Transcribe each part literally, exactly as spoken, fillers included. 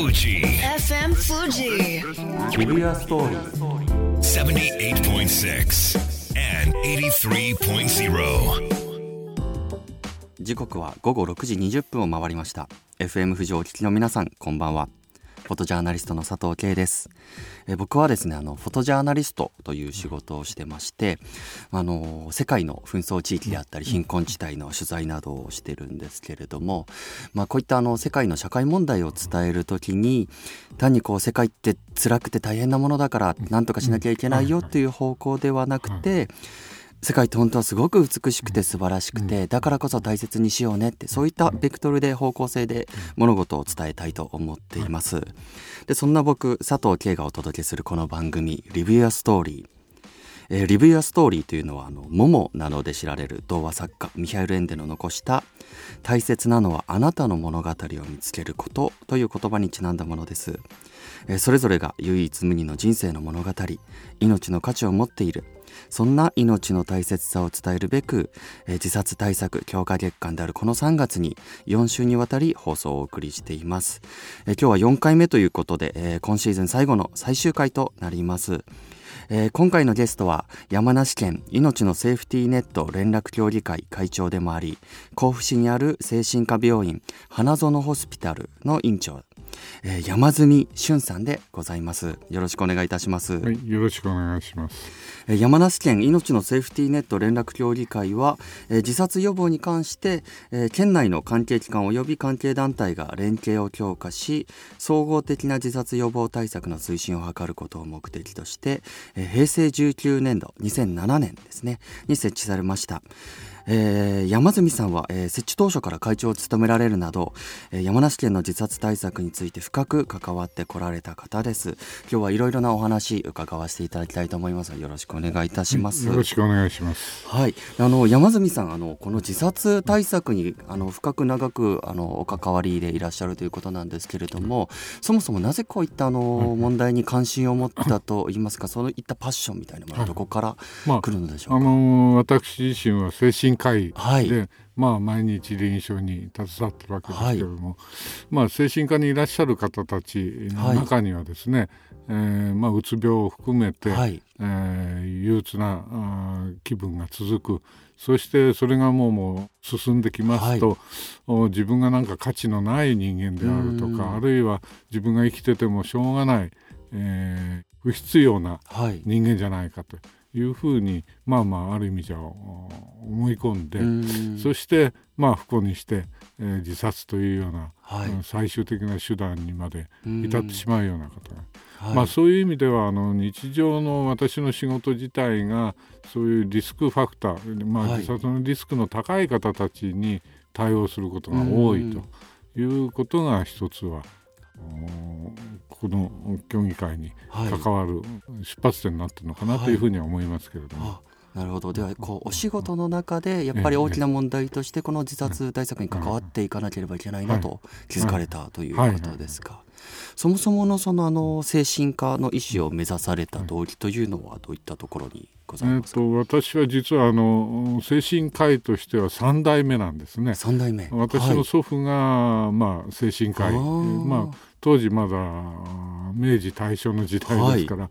Fuji エフエム Fuji Shibuya Story セブンティエイトポイントシックス and エイティスリーポイントゼロ 時刻は午後ろくじにじゅっぷんを回りました。 エフエム 富士をお聞きの皆さん、こんばんは。フォトジャーナリストの佐藤圭です。え僕はですねあのフォトジャーナリストという仕事をしてまして、うん、あの世界の紛争地域であったり貧困地帯の取材などをしてるんですけれども、まあ、こういったあの世界の社会問題を伝えるときに単にこう世界って辛くて大変なものだから何とかしなきゃいけないよという方向ではなくて、世界って本当はすごく美しくて素晴らしくて、だからこそ大切にしようねって、そういったベクトルで方向性で物事を伝えたいと思っています。でそんな僕佐藤圭がお届けするこの番組リビューアストーリー、えー、リビューアストーリーというのはあのモモなどで知られる童話作家ミハイル・エンデの残した大切なのはあなたの物語を見つけることという言葉にちなんだものです。えー、それぞれが唯一無二の人生の物語、命の価値を持っている、そんな命の大切さを伝えるべく、えー、自殺対策強化月間であるこのさんがつによんしゅうにわたり放送をお送りしています。えー、今日はよんかいめということで、えー、今シーズン最後の最終回となります。えー、今回のゲストは山梨県命のセーフティーネット連絡協議会会長でもあり、甲府市にある精神科病院花園ホスピタルの院長、えー、山住俊さんでございます。よろしくお願いいたします。はい、よろしくお願いします。えー、山梨県命のセーフティーネット連絡協議会は、えー、自殺予防に関して、えー、県内の関係機関及び関係団体が連携を強化し、総合的な自殺予防対策の推進を図ることを目的として、えー、平成じゅうきゅうねん度にせんななねんですねに設置されました。えー、山住さんは、えー、設置当初から会長を務められるなど、えー、山梨県の自殺対策について深く関わってこられた方です。今日はいろいろなお話伺わせていただきたいと思います。よろしくお願いいたします。よろしくお願いします。はい、あの山住さん、あのこの自殺対策にあの深く長くあのお関わりでいらっしゃるということなんですけれども、そもそもなぜこういったあの問題に関心を持ったといいますか、そういったパッションみたいなものはどこから来るのでしょうか。まあ、あの私自身は精神会で、はいまあ、毎日臨床に携わっているわけですけれども、はいまあ、精神科にいらっしゃる方たちの中にはですね、はいえーまあ、うつ病を含めて、はいえー、憂鬱な気分が続く、そしてそれがもう、もう進んできますと、はい、自分がなんか価値のない人間であるとか、あるいは自分が生きててもしょうがない、えー、不必要な人間じゃないかと、はいいうふうにまあまあある意味じゃ思い込んで、そしてまあ不幸にして、えー、自殺というような、はい、最終的な手段にまで至ってしまうようなことが、はいまあ、そういう意味ではあの日常の私の仕事自体がそういうリスクファクター、まあ、自殺のリスクの高い方たちに対応することが多いということが一つはこの協議会に関わる出発点になっているのかなというふうには思いますけれども、はいはいなるほど。ではこうお仕事の中でやっぱり大きな問題としてこの自殺対策に関わっていかなければいけないなと気づかれたということですか。そもそも の, そのあの精神科の医師を目指された動機というのはどういったところにございますか。えー、と私は実はあの精神科医としてはさん代目なんですね。さん代目。私の祖父が、はいまあ、精神科医、まあ、当時まだ明治大正の時代ですから、はい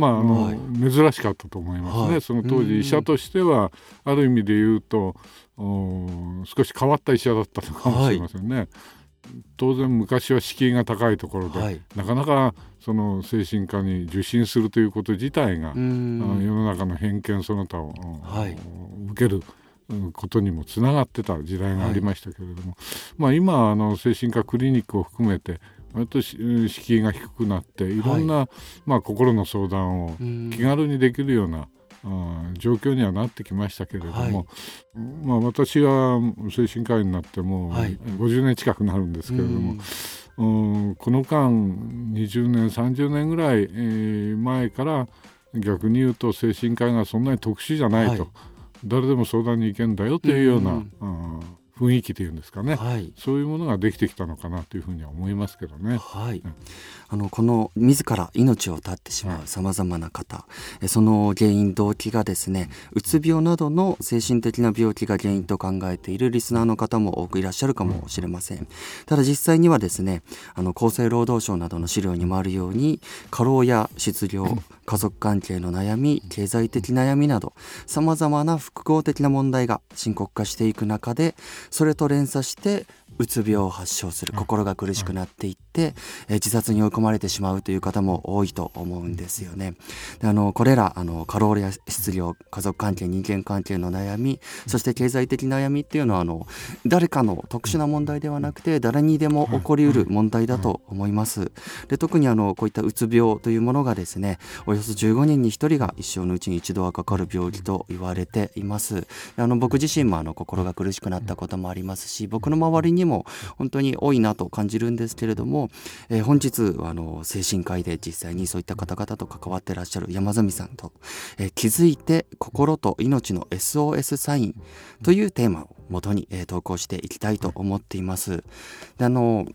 まああのはい、珍しかったと思いますね。はい、その当時医者としてはある意味で言うと少し変わった医者だったのかもしれませんね。はい、当然昔は敷居が高いところで、はい、なかなかその精神科に受診するということ自体が世の中の偏見その他を、はい、受けることにもつながってた時代がありましたけれども、はいまあ、今あの精神科クリニックを含めて割と敷居が低くなっていろんな、はいまあ、心の相談を気軽にできるようなあ状況にはなってきましたけれども、はいまあ、私は精神科医になってもうごじゅうねん近くなるんですけれども、はい、うんこの間にじゅうねんさんじゅうねんぐらい、えー、前から逆に言うと精神科医がそんなに特殊じゃないと、はい、誰でも相談に行けんだよというような、うんうん、雰囲気というんですかね、はい、そういうものができてきたのかなというふうには思いますけどね、はいうん、あのこの自ら命を絶ってしまうさまざまな方、はい、その原因動機がですね、うつ病などの精神的な病気が原因と考えているリスナーの方も多くいらっしゃるかもしれません、うん、ただ実際にはですね、あの厚生労働省などの資料にもあるように過労や失業、うん、家族関係の悩み、経済的悩みなどさまざまな複合的な問題が深刻化していく中で、それと連鎖してうつ病を発症する、心が苦しくなっていって、えー、自殺に追い込まれてしまうという方も多いと思うんですよね。であのこれらあの過労や失業、家族関係、人間関係の悩み、そして経済的悩みっていうのはあの誰かの特殊な問題ではなくて誰にでも起こりうる問題だと思います。で特にあのこういったうつ病というものがですね、およそじゅうごにんにひとりが一生のうちに一度はかかる病気と言われています。あの僕自身もあの心が苦しくなったこともありますし、僕の周りにも本当に多いなと感じるんですけれども、えー、本日はあの精神科医で実際にそういった方々と関わってらっしゃる山住さんと、えー、気づいて心と命の エスオーエス サインというテーマを元に、えー、投稿していきたいと思っています。であの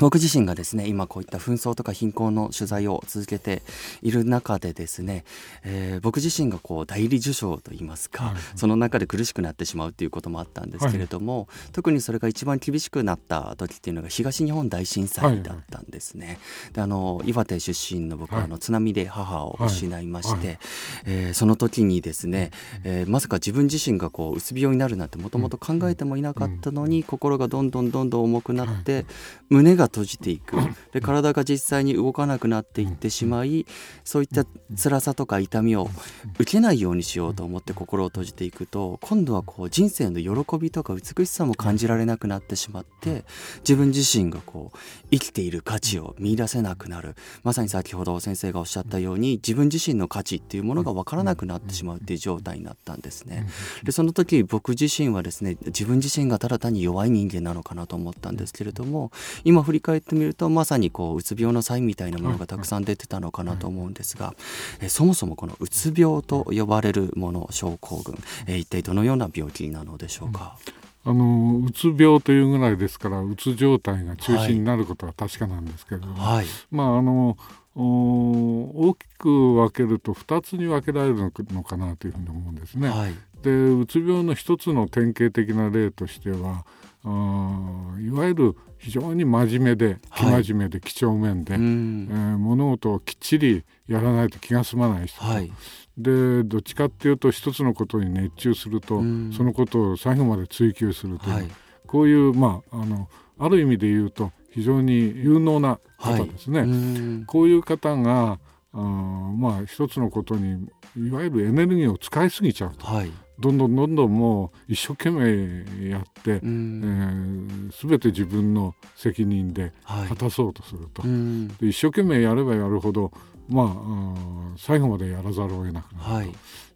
僕自身がですね、今こういった紛争とか貧困の取材を続けている中でですね、えー、僕自身がこう代理受賞といいますか、うん、その中で苦しくなってしまうということもあったんですけれども、はい、特にそれが一番厳しくなった時っていうのが東日本大震災だったんですね、はい、であの岩手出身の僕は、はい、あの津波で母を失いまして、はいはいえー、その時にですね、えー、まさか自分自身がこううつ病になるなんてもともと考えてもいなかったのに、うん、心がどんどんどんどん重くなって、はい、胸が閉じていく、で体が実際に動かなくなっていってしまい、そういった辛さとか痛みを受けないようにしようと思って心を閉じていくと、今度はこう人生の喜びとか美しさも感じられなくなってしまって、自分自身がこう生きている価値を見出せなくなる、まさに先ほど先生がおっしゃったように自分自身の価値っていうものが分からなくなってしまうっていう状態になったんですね。でその時僕自身はですね、自分自身がただ単に弱い人間なのかなと思ったんですけれども、今振り返ってみるとまさにこううつ病のサインみたいなものがたくさん出てたのかなと思うんですが、えそもそもこのうつ病と呼ばれるもの、症候群、え一体どのような病気なのでしょうか。あのうつ病というぐらいですから、うつ状態が中心になることは確かなんですけれども、はい、まああの大きく分けるとふたつに分けられるのかなというふうに思うんですね、はい、でうつ病の一つの典型的な例としては、あいわゆる非常に真面目で生真面目で几帳面で、はいえー、物事をきっちりやらないと気が済まない人、はい、でどっちかっていうと一つのことに熱中するとそのことを最後まで追求するという、はい、こういう、まあ、あの、ある意味で言うと非常に有能な方ですね、はい、うこういう方があ、まあ、一つのことにいわゆるエネルギーを使いすぎちゃうと、はい、どんどんどんどんもう一生懸命やって、うんえー、全て自分の責任で果たそうとすると、はいうん、で一生懸命やればやるほど、まあ、最後までやらざるを得なくなると、はい、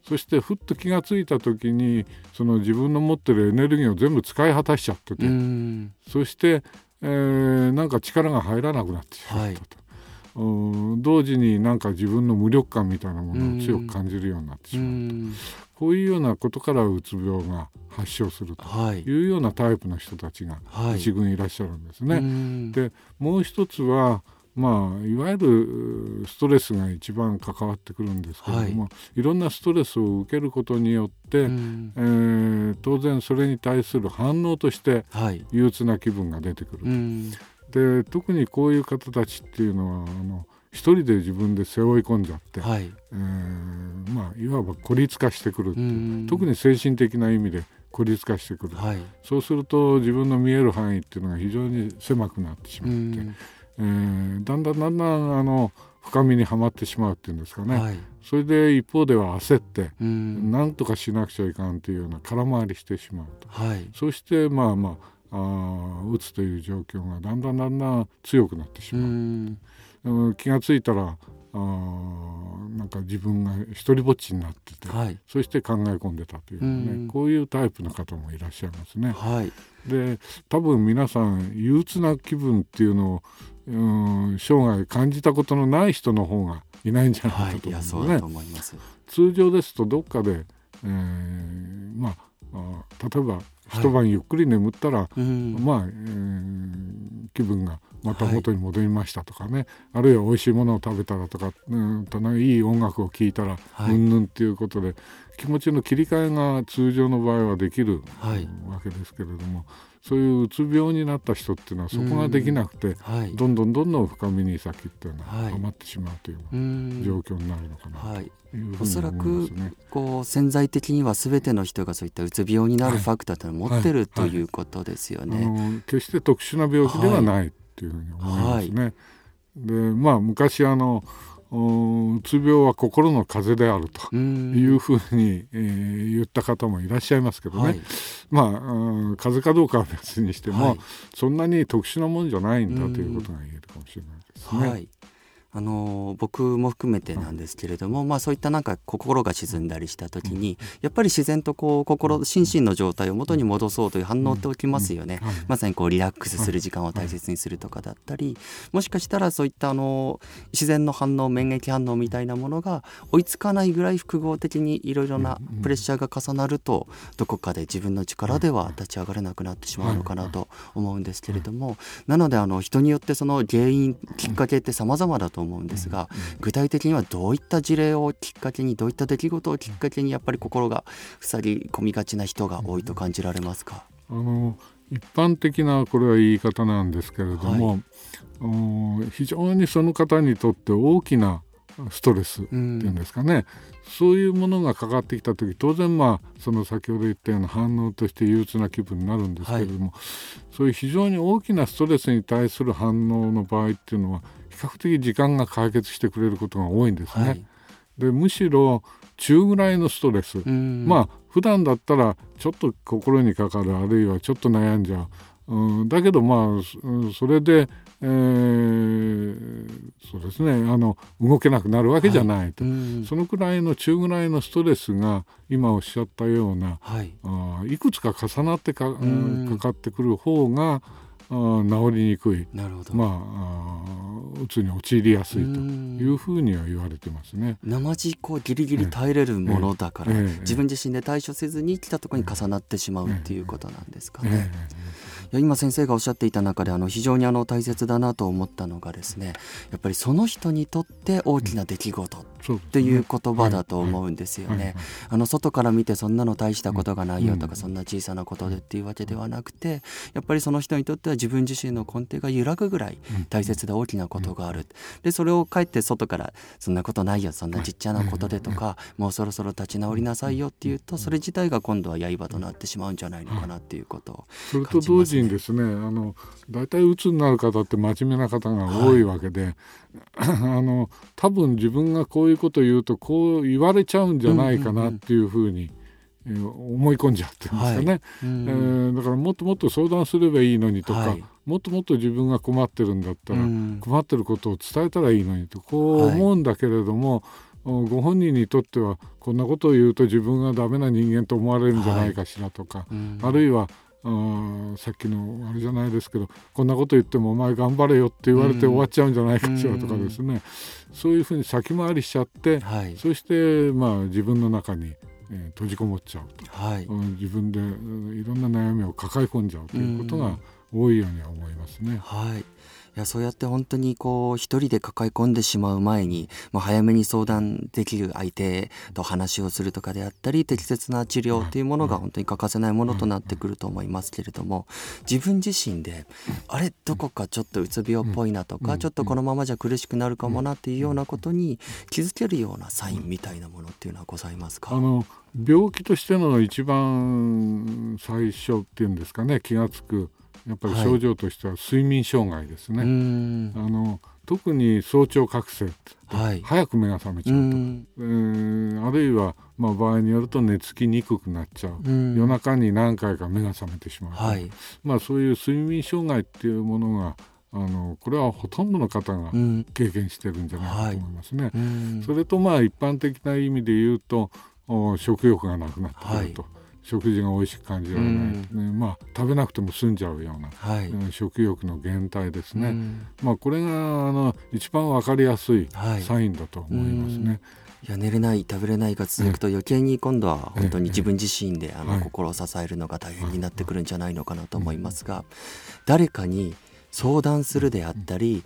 そしてふっと気がついた時にその自分の持ってるエネルギーを全部使い果たしちゃってて、うん、そして、えー、なんか力が入らなくなってしまったと、はい同時になんか自分の無力感みたいなものを強く感じるようになってしまうと、こういうようなことからうつ病が発症するというようなタイプの人たちが一群いらっしゃるんですね、はい、でもう一つは、まあ、いわゆるストレスが一番関わってくるんですけれども、はい、いろんなストレスを受けることによって、うんえー、当然それに対する反応として憂鬱な気分が出てくると、はいうんで特にこういう方たちっていうのはあの一人で自分で背負い込んじゃって、はいえーまあ、いわば孤立化してくるっていう、特に精神的な意味で孤立化してくる、はい、そうすると自分の見える範囲っていうのが非常に狭くなってしまって、えー、だんだんだんだんあの深みにはまってしまうっていうんですかね、はい、それで一方では焦ってなんとかしなくちゃいかんっていうような空回りしてしまうと、はい、そしてまあまああうつという状況がだんだんだんだん強くなってしま う, うん気がついたらあなんか自分が一人ぼっちになってて、はい、そして考え込んでたという、ね、うこういうタイプの方もいらっしゃいますね、はい、で多分皆さん憂鬱な気分っていうのをうん生涯感じたことのない人の方がいないんじゃないかと思うんですね、はい、いやそうだと思います。通常ですとどっかで、えー、まああ例えば一晩ゆっくり眠ったら、はいまあえー、気分がまた元に戻りましたとかね、はい、あるいは美味しいものを食べたらとか、うん、いい音楽を聴いたら、はい、うんぬんっていうことで気持ちの切り替えが通常の場合はできる、はい、わけですけれども、そういううつ病になった人っていうのはそこができなくて、はい、どんどんどんどん深みに先っていうのははまってしまうという状況になるのかなというふうに思いますね。おそらくこう潜在的には全ての人がそういったうつ病になるファクターというのを持ってる、はい、ということですよね、はいはい、あの決して特殊な病気ではないというふうに思いますね、はい、でまあ昔あのうつ病は心の風邪であるというふうに、えー、言った方もいらっしゃいますけどね、はい、まあ風邪かどうかは別にしても、はい、そんなに特殊なもんじゃないんだということが言えるかもしれないですね、はい、あの僕も含めてなんですけれども、はいまあ、そういったなんか心が沈んだりした時に、うん、やっぱり自然とこう心心身の状態を元に戻そうという反応って起きますよね、うんうんはい、まさにこうリラックスする時間を大切にするとかだったり、はいはい、もしかしたらそういったあの自然の反応免疫反応みたいなものが追いつかないぐらい複合的にいろいろなプレッシャーが重なると、どこかで自分の力では立ち上がれなくなってしまうのかなと思うんですけれども、なのであの人によってその原因きっかけって様々だと思うんですが、具体的にはどういった事例をきっかけにどういった出来事をきっかけにやっぱり心が塞ぎ込みがちな人が多いと感じられますか？あの一般的なこれは言い方なんですけれども、はい、非常にその方にとって大きなストレスっていうんですかね、うん、そういうものがかかってきたとき、当然まあその先ほど言ったような反応として憂鬱な気分になるんですけれども、はい、そういう非常に大きなストレスに対する反応の場合っていうのは比較的時間が解決してくれることが多いんですね、はい、でむしろ中ぐらいのストレス、まあ普段だったらちょっと心にかかる、あるいはちょっと悩んじゃう、うん、だけどまあそれで、えー、そうですね、あの動けなくなるわけじゃないと、はい、そのくらいの中ぐらいのストレスが今おっしゃったような、はい、あいくつか重なって か, かかってくる方があ治りにくい、なるほど、まあ、うつに陥りやすいというふうには言われてますね。生地こうギリギリ耐えれるものだから、ええええ、自分自身で対処せずに来たところに重なってしまうっていうことなんですかね、ええええ、いや今先生がおっしゃっていた中であの非常にあの大切だなと思ったのがですね、やっぱりその人にとって大きな出来事っていう言葉だと思うんですよね。あの外から見てそんなの大したことがないよとか、そんな小さなことでっていうわけではなくて、やっぱりその人にとっては自分自身の根底が揺らぐぐらい大切で大きなことがある、でそれをかえって外からそんなことないよ、そんなちっちゃなことでとか、もうそろそろ立ち直りなさいよっていうと、それ自体が今度は刃となってしまうんじゃないのかなっていうことを感じますね。それと同時にですね、あのだいたい鬱になる方って真面目な方が多いわけで、はい、あの多分自分がこういうことを言うとこう言われちゃうんじゃないかなっていうふうに、うんうんうん、思い込んじゃってますよね、はい、えー、だからもっともっと相談すればいいのにとか、はい、もっともっと自分が困ってるんだったら困ってることを伝えたらいいのにとこう思うんだけれども、はい、ご本人にとってはこんなことを言うと自分がダメな人間と思われるんじゃないかしらとか、はい、あるいはあさっきのあれじゃないですけど、こんなこと言ってもお前頑張れよって言われて終わっちゃうんじゃないかしらとかですね、うそういうふうに先回りしちゃって、はい、そしてまあ自分の中に閉じこもっちゃうと、はい、自分でいろんな悩みを抱え込んじゃうということが多いようには思いますね、はい、いやそうやって本当にこう一人で抱え込んでしまう前に、まあ、早めに相談できる相手と話をするとかであったり、適切な治療というものが本当に欠かせないものとなってくると思いますけれども、自分自身であれどこかちょっとうつ病っぽいなとか、ちょっとこのままじゃ苦しくなるかもなっていうようなことに気づけるようなサインみたいなものっていうのはございますか？あの病気としての一番最初っていうんですかね、気がつくやっぱり症状としては睡眠障害ですね、はい、あの特に早朝覚醒って言って、はい、早く目が覚めちゃうと、うん、えー、あるいは、まあ、場合によると寝つきにくくなっちゃう、うん、夜中に何回か目が覚めてしまう、はい、まあ、そういう睡眠障害っていうものがあのこれはほとんどの方が経験してるんじゃないかと思いますね、うん、はい、それとまあ一般的な意味で言うと食欲がなくなってくると、はい、食事が美味しく感じられない、うん、まあ、食べなくても済んじゃうような、はい、食欲の減退ですね、うん、まあ、これがあの一番分かりやすいサインだと思いますね、はい、いや寝れない食べれないが続くと余計に今度は本当に自分自身であの心を支えるのが大変になってくるんじゃないのかなと思いますが、誰かに相談するであったり、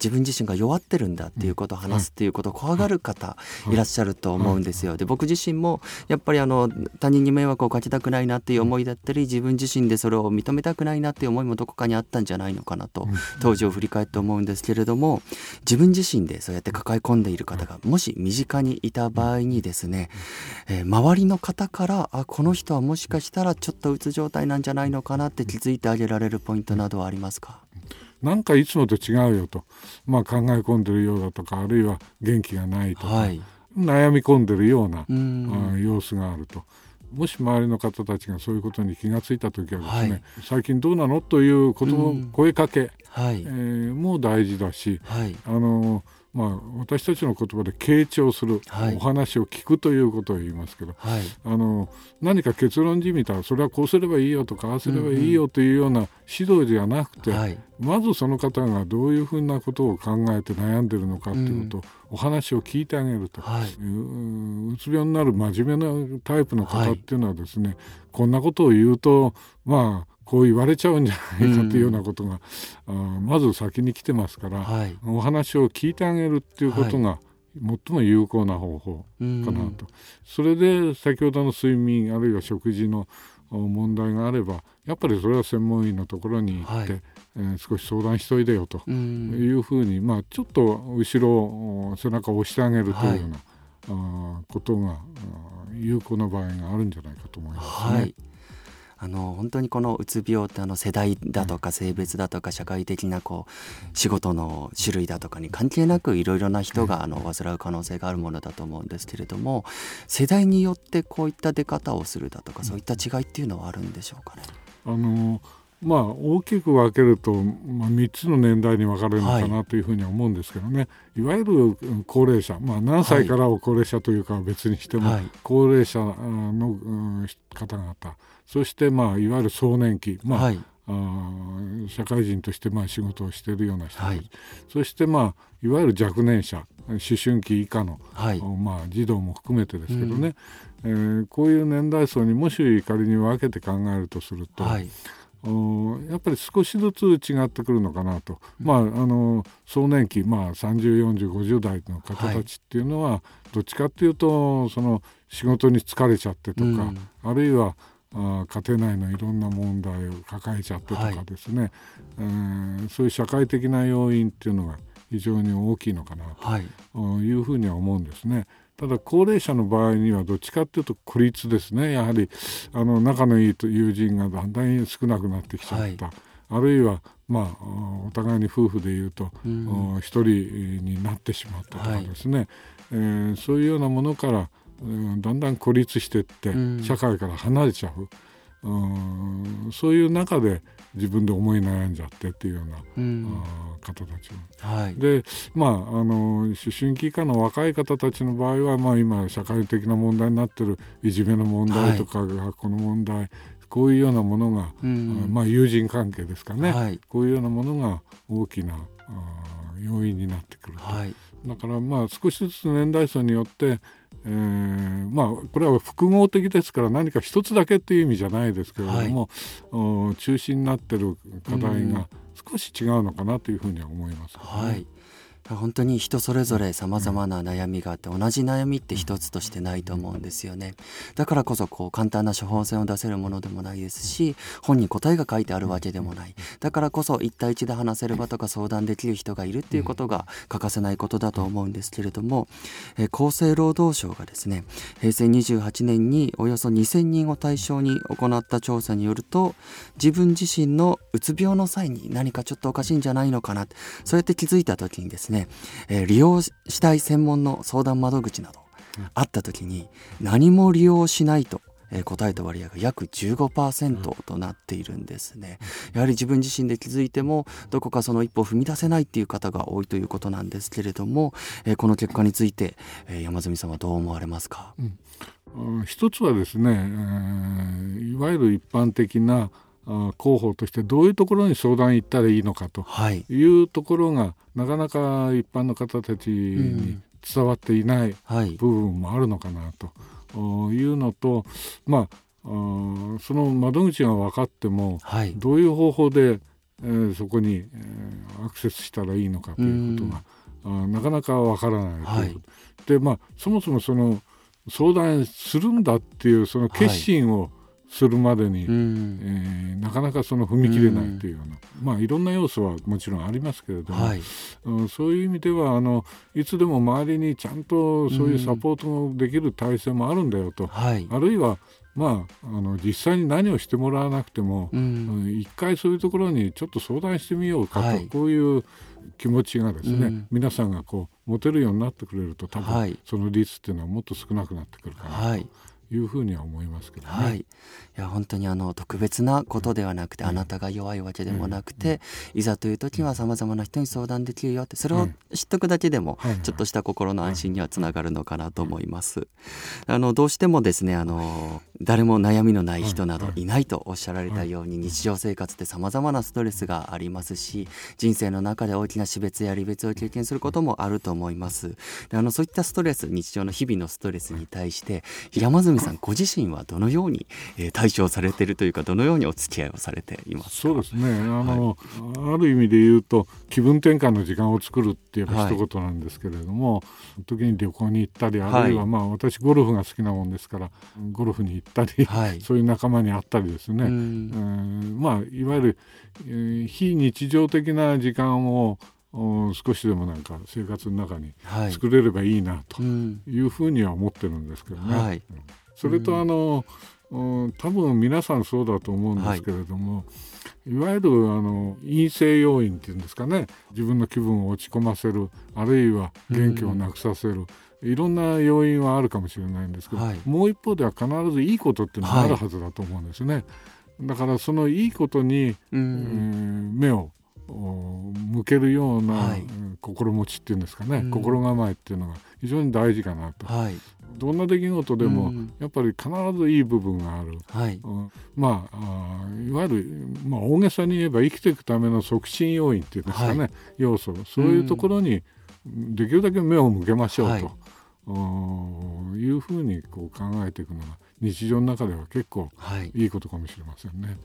自分自身が弱ってるんだっていうことを話すっていうことを怖がる方いらっしゃると思うんですよ。で、僕自身もやっぱりあの他人に迷惑をかけたくないなっていう思いだったり、自分自身でそれを認めたくないなっていう思いもどこかにあったんじゃないのかなと当時を振り返って思うんですけれども、自分自身でそうやって抱え込んでいる方がもし身近にいた場合にですね、えー、周りの方からあこの人はもしかしたらちょっとうつ状態なんじゃないのかなって気づいてあげられるポイントなどはありますか？なんかいつもと違うよと、まあ、考え込んでるようだとか、あるいは元気がないとか、はい、悩み込んでるようなうん様子があると、もし周りの方たちがそういうことに気がついたときはですね、はい、最近どうなのということを声かけ、はいえー、も大事だし、はいあのまあ、私たちの言葉で傾聴する、はい、お話を聞くということを言いますけど、はい、あの何か結論じみたそれはこうすればいいよとかああすればいいよというような指導じゃなくて、うんうん、まずその方がどういうふうなことを考えて悩んでるのかということを、うん、お話を聞いてあげると、はい、う, うつ病になる真面目なタイプの方っていうのはですね、はい、こんなことを言うとまあこう言われちゃうんじゃないかというようなことが、うん、あまず先に来てますから、はい、お話を聞いてあげるっていうことが最も有効な方法かなと、はい、それで先ほどの睡眠あるいは食事の問題があればやっぱりそれは専門医のところに行って、はいえー、少し相談しといでよというふうに、まあ、ちょっと後ろ背中を押してあげるというような、はい、ことが有効な場合があるんじゃないかと思いますね、はいあの本当にこのうつ病ってあの世代だとか性別だとか社会的なこう仕事の種類だとかに関係なくいろいろな人があの患う可能性があるものだと思うんですけれども、世代によってこういった出方をするだとかそういった違いっていうのはあるんでしょうかね。あのまあ、大きく分けると、まあ、みっつの年代に分かれるのかなというふうに思うんですけどね、はい、いわゆる高齢者、まあ、何歳からを高齢者というかは別にしても、はい、高齢者の方々、そして、まあ、いわゆる壮年期、まあはい、あ社会人としてまあ仕事をしているような人、はい、そして、まあ、いわゆる若年者、思春期以下の、はいまあ、児童も含めてですけどね、うんえー、こういう年代層にもし仮に分けて考えるとすると、はいやっぱり少しずつ違ってくるのかなと、まあ、あの壮年期、まあ、さんじゅう、よんじゅう、ごじゅうだいの方たちっていうのは、はい、どっちかっていうとその仕事に疲れちゃってとか、うん、あるいはあ家庭内のいろんな問題を抱えちゃってとかですね、はいえー、そういう社会的な要因っていうのが非常に大きいのかなというふうには思うんですね。ただ高齢者の場合にはどっちかというと孤立ですね。やはりあの仲のいい友人がだんだん少なくなってきちゃった、はい、あるいは、まあ、お互いに夫婦でいうと一人になってしまったとかですね、はいえー、そういうようなものから、うん、だんだん孤立していって社会から離れちゃう、うん、そういう中で自分で思い悩んじゃってっていうような、うん、方たち、はい、で、まあ、あの思春期以下の若い方たちの場合は、まあ、今社会的な問題になってるいじめの問題とか学校の問題、はい、こういうようなものが、うんまあ、友人関係ですかね、はい、こういうようなものが大きな要因になってくると、はい、だから、まあ、少しずつ年代層によってえーまあ、これは複合的ですから何か一つだけっていう意味じゃないですけれども、はい、中心になっている課題が少し違うのかなというふうには思います、ねはい、本当に人それぞれ様々な悩みがあって、うん、同じ悩みって一つとしてないと思うんですよね。だからこそこう簡単な処方箋を出せるものでもないですし、本に答えが書いてあるわけでもない。だからこそ一対一で話せる場とか相談できる人がいるっていうことが欠かせないことだと思うんですけれども、えー、厚生労働省がですねへいせいにじゅうはちねんにおよそにせんにんを対象に行った調査によると、自分自身のうつ病の際に何かちょっとおかしいんじゃないのかな、そうやって気づいた時にですね、えー、利用したい専門の相談窓口などあった時に何も利用しないと答えた割合が約 じゅうごパーセント となっているんですね。やはり自分自身で気づいてもどこかその一歩を踏み出せないっていう方が多いということなんですけれども、この結果について山住さんはどう思われますか？うん、一つはですね、えー、いわゆる一般的な広報としてどういうところに相談行ったらいいのかというところが、はい、なかなか一般の方たちに伝わっていない部分もあるのかなというのと、まあ、その窓口が分かっても、はい、どういう方法で、えー、そこに、えー、アクセスしたらいいのかということがあなかなか分からないということ、はい、で、まあ、そもそもその相談するんだっていうその決心をするまでに、はい、えー、なかなかその踏み切れないというような、まあ、いろんな要素はもちろんありますけれども、はい、うん、そういう意味ではあのいつでも周りにちゃんとそういうサポートができる体制もあるんだよと、はい、あるいはまあ、あの実際に何をしてもらわなくても、うん、一回そういうところにちょっと相談してみようかと、はい、こういう気持ちがですね、うん、皆さんがこう持てるようになってくれると多分、はい、その率っていうのはもっと少なくなってくるかなというふうには思いますけどね、はい、いや本当にあの特別なことではなくて、うん、あなたが弱いわけでもなくて、うん、いざという時はさまざまな人に相談できるよって、それを知っとくだけでも、はい、ちょっとした心の安心にはつながるのかなと思います、はい、あのどうしてもですねあの誰も悩みのない人などいないとおっしゃられたように、日常生活でさまざまなストレスがありますし、人生の中で大きな死別や離別を経験することもあると思います。であのそういったストレス、日常の日々のストレスに対して平間住さんご自身はどのように対処されているというか、どのようにお付き合いをされていますか？そうですね、あの、はい、ある意味で言うと気分転換の時間を作るっていうのが一言なんですけれども、はい、時に旅行に行ったり、あるいは、まあ、私ゴルフが好きなもんですからゴルフに行ったり、はい、そういう仲間に会ったりですね、うん、まあ、いわゆる、えー、非日常的な時間を少しでもなんか生活の中に作れればいいなというふうには思ってるんですけどね、はい、うん、それとあの、うん、多分皆さんそうだと思うんですけれども、はい、いわゆるあの陰性要因っていうんですかね、自分の気分を落ち込ませる、あるいは元気をなくさせる、いろんな要因はあるかもしれないんですけど、はい、もう一方では必ずいいことっていうのがあるはずだと思うんですね、はい、だからそのいいことに、うん、目を向けるような心持ちっていうんですかね、はい、心構えっていうのが非常に大事かなと、はい、どんな出来事でもやっぱり必ずいい部分がある、はい、まあ、いわゆる、まあ、大げさに言えば生きていくための促進要因っていうんですかね、はい、要素、そういうところにできるだけ目を向けましょうと、はいいうふうにこう考えていくのが日常の中では結構いいことかもしれませんね、はい、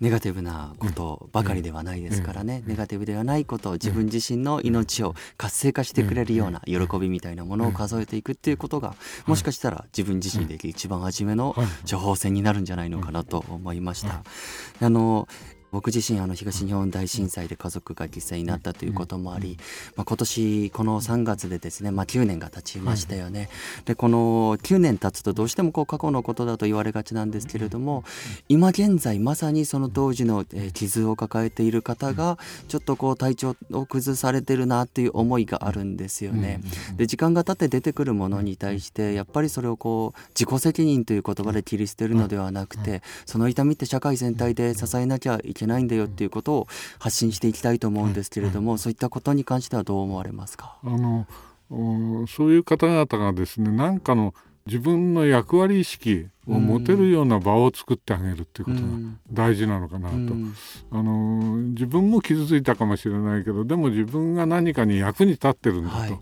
ネガティブなことばかりではないですからね、ええええ、ネガティブではないことを自分自身の命を活性化してくれるような喜びみたいなものを数えていくっていうことが、もしかしたら自分自身で一番初めの情報戦になるんじゃないのかなと思いました。あの僕自身あの東日本大震災で家族が犠牲になったということもあり、まあ、今年このさんがつでですね、まあ、きゅうねんが経ちましたよね。でこのきゅうねん経つとどうしてもこう過去のことだと言われがちなんですけれども、今現在まさにその当時の傷を抱えている方がちょっとこう体調を崩されてるなという思いがあるんですよね。で時間が経って出てくるものに対してやっぱりそれをこう自己責任という言葉で切り捨てるのではなくて、その痛みって社会全体で支えなきゃいけないないんだよっていうことを発信していきたいと思うんですけれども、そういったことに関してはどう思われますか？あのそういう方々がですね、何かの自分の役割意識を持てるような場を作ってあげるっていうことが大事なのかなと、あの自分も傷ついたかもしれないけど、でも自分が何かに役に立ってるんだと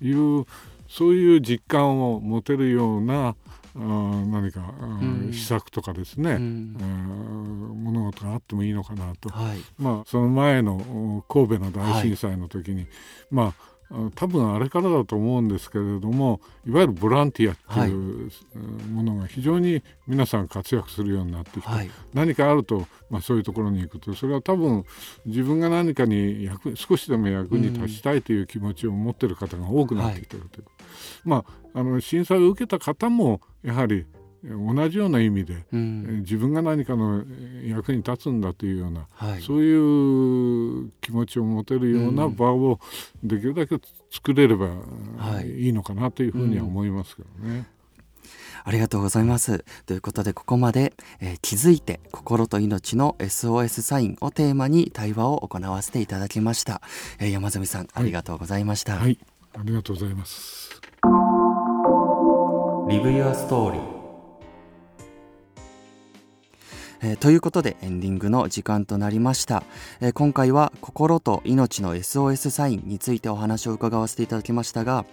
いう、はい、そういう実感を持てるようなあ何か施策とかですね、うん、物事があってもいいのかなと、はい、まあ、その前の神戸の大震災の時に、はい、まあ、多分あれからだと思うんですけれども、いわゆるボランティアっていうものが非常に皆さん活躍するようになってきて、はい、何かあると、まあ、そういうところに行くと、それは多分自分が何かに役少しでも役に立ちたいという気持ちを持っている方が多くなってきているという、はい、まあ、あの震災を受けた方もやはり同じような意味で、うん、自分が何かの役に立つんだというような、はい、そういう気持ちを持てるような場をできるだけ作れればいいのかなというふうには思いますけどね、うんうん、ありがとうございます。ということでここまで、えー、気づいて心と命の エスオーエス サインをテーマに対話を行わせていただきました。えー、山住さん、はい、ありがとうございました。はい、ありがとうございます。リブ・ユア・ストーリー。えー、ということでエンディングの時間となりました、えー、今回は心と命の エスオーエス サインについてお話を伺わせていただきましたが、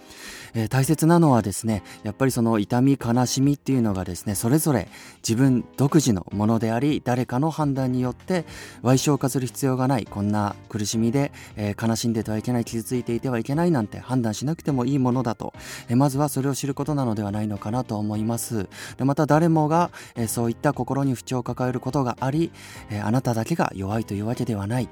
えー、大切なのはですね、やっぱりその痛み悲しみっていうのがですね、それぞれ自分独自のものであり、誰かの判断によって賠償化する必要がない、こんな苦しみで、えー、悲しんでてはいけない、傷ついていてはいけないなんて判断しなくてもいいものだと、えー、まずはそれを知ることなのではないのかなと思います。でまた誰もが、えー、そういった心に不調を抱えることがあり、えー、あなただけが弱いというわけではない。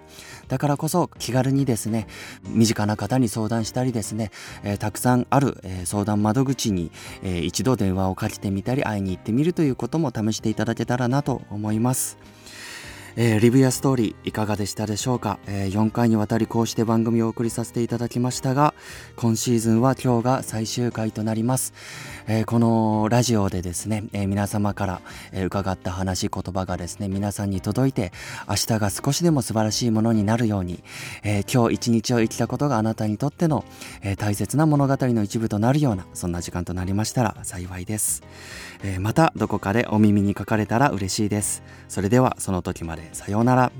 だからこそ気軽にですね、身近な方に相談したりですね、えー、たくさんある、えー、相談窓口に、えー、一度電話をかけてみたり、会いに行ってみるということも試していただけたらなと思います。えー、リビアストーリーいかがでしたでしょうか。えー、よんかいにわたりこうして番組をお送りさせていただきましたが、今シーズンは今日が最終回となります。えー、このラジオでですね、えー、皆様から、えー、伺った話、言葉がですね、皆さんに届いて、明日が少しでも素晴らしいものになるように、えー、今日一日を生きたことがあなたにとっての、えー、大切な物語の一部となるような、そんな時間となりましたら幸いです。えー、またどこかでお耳にかかれたら嬉しいです。それではその時までさようなら。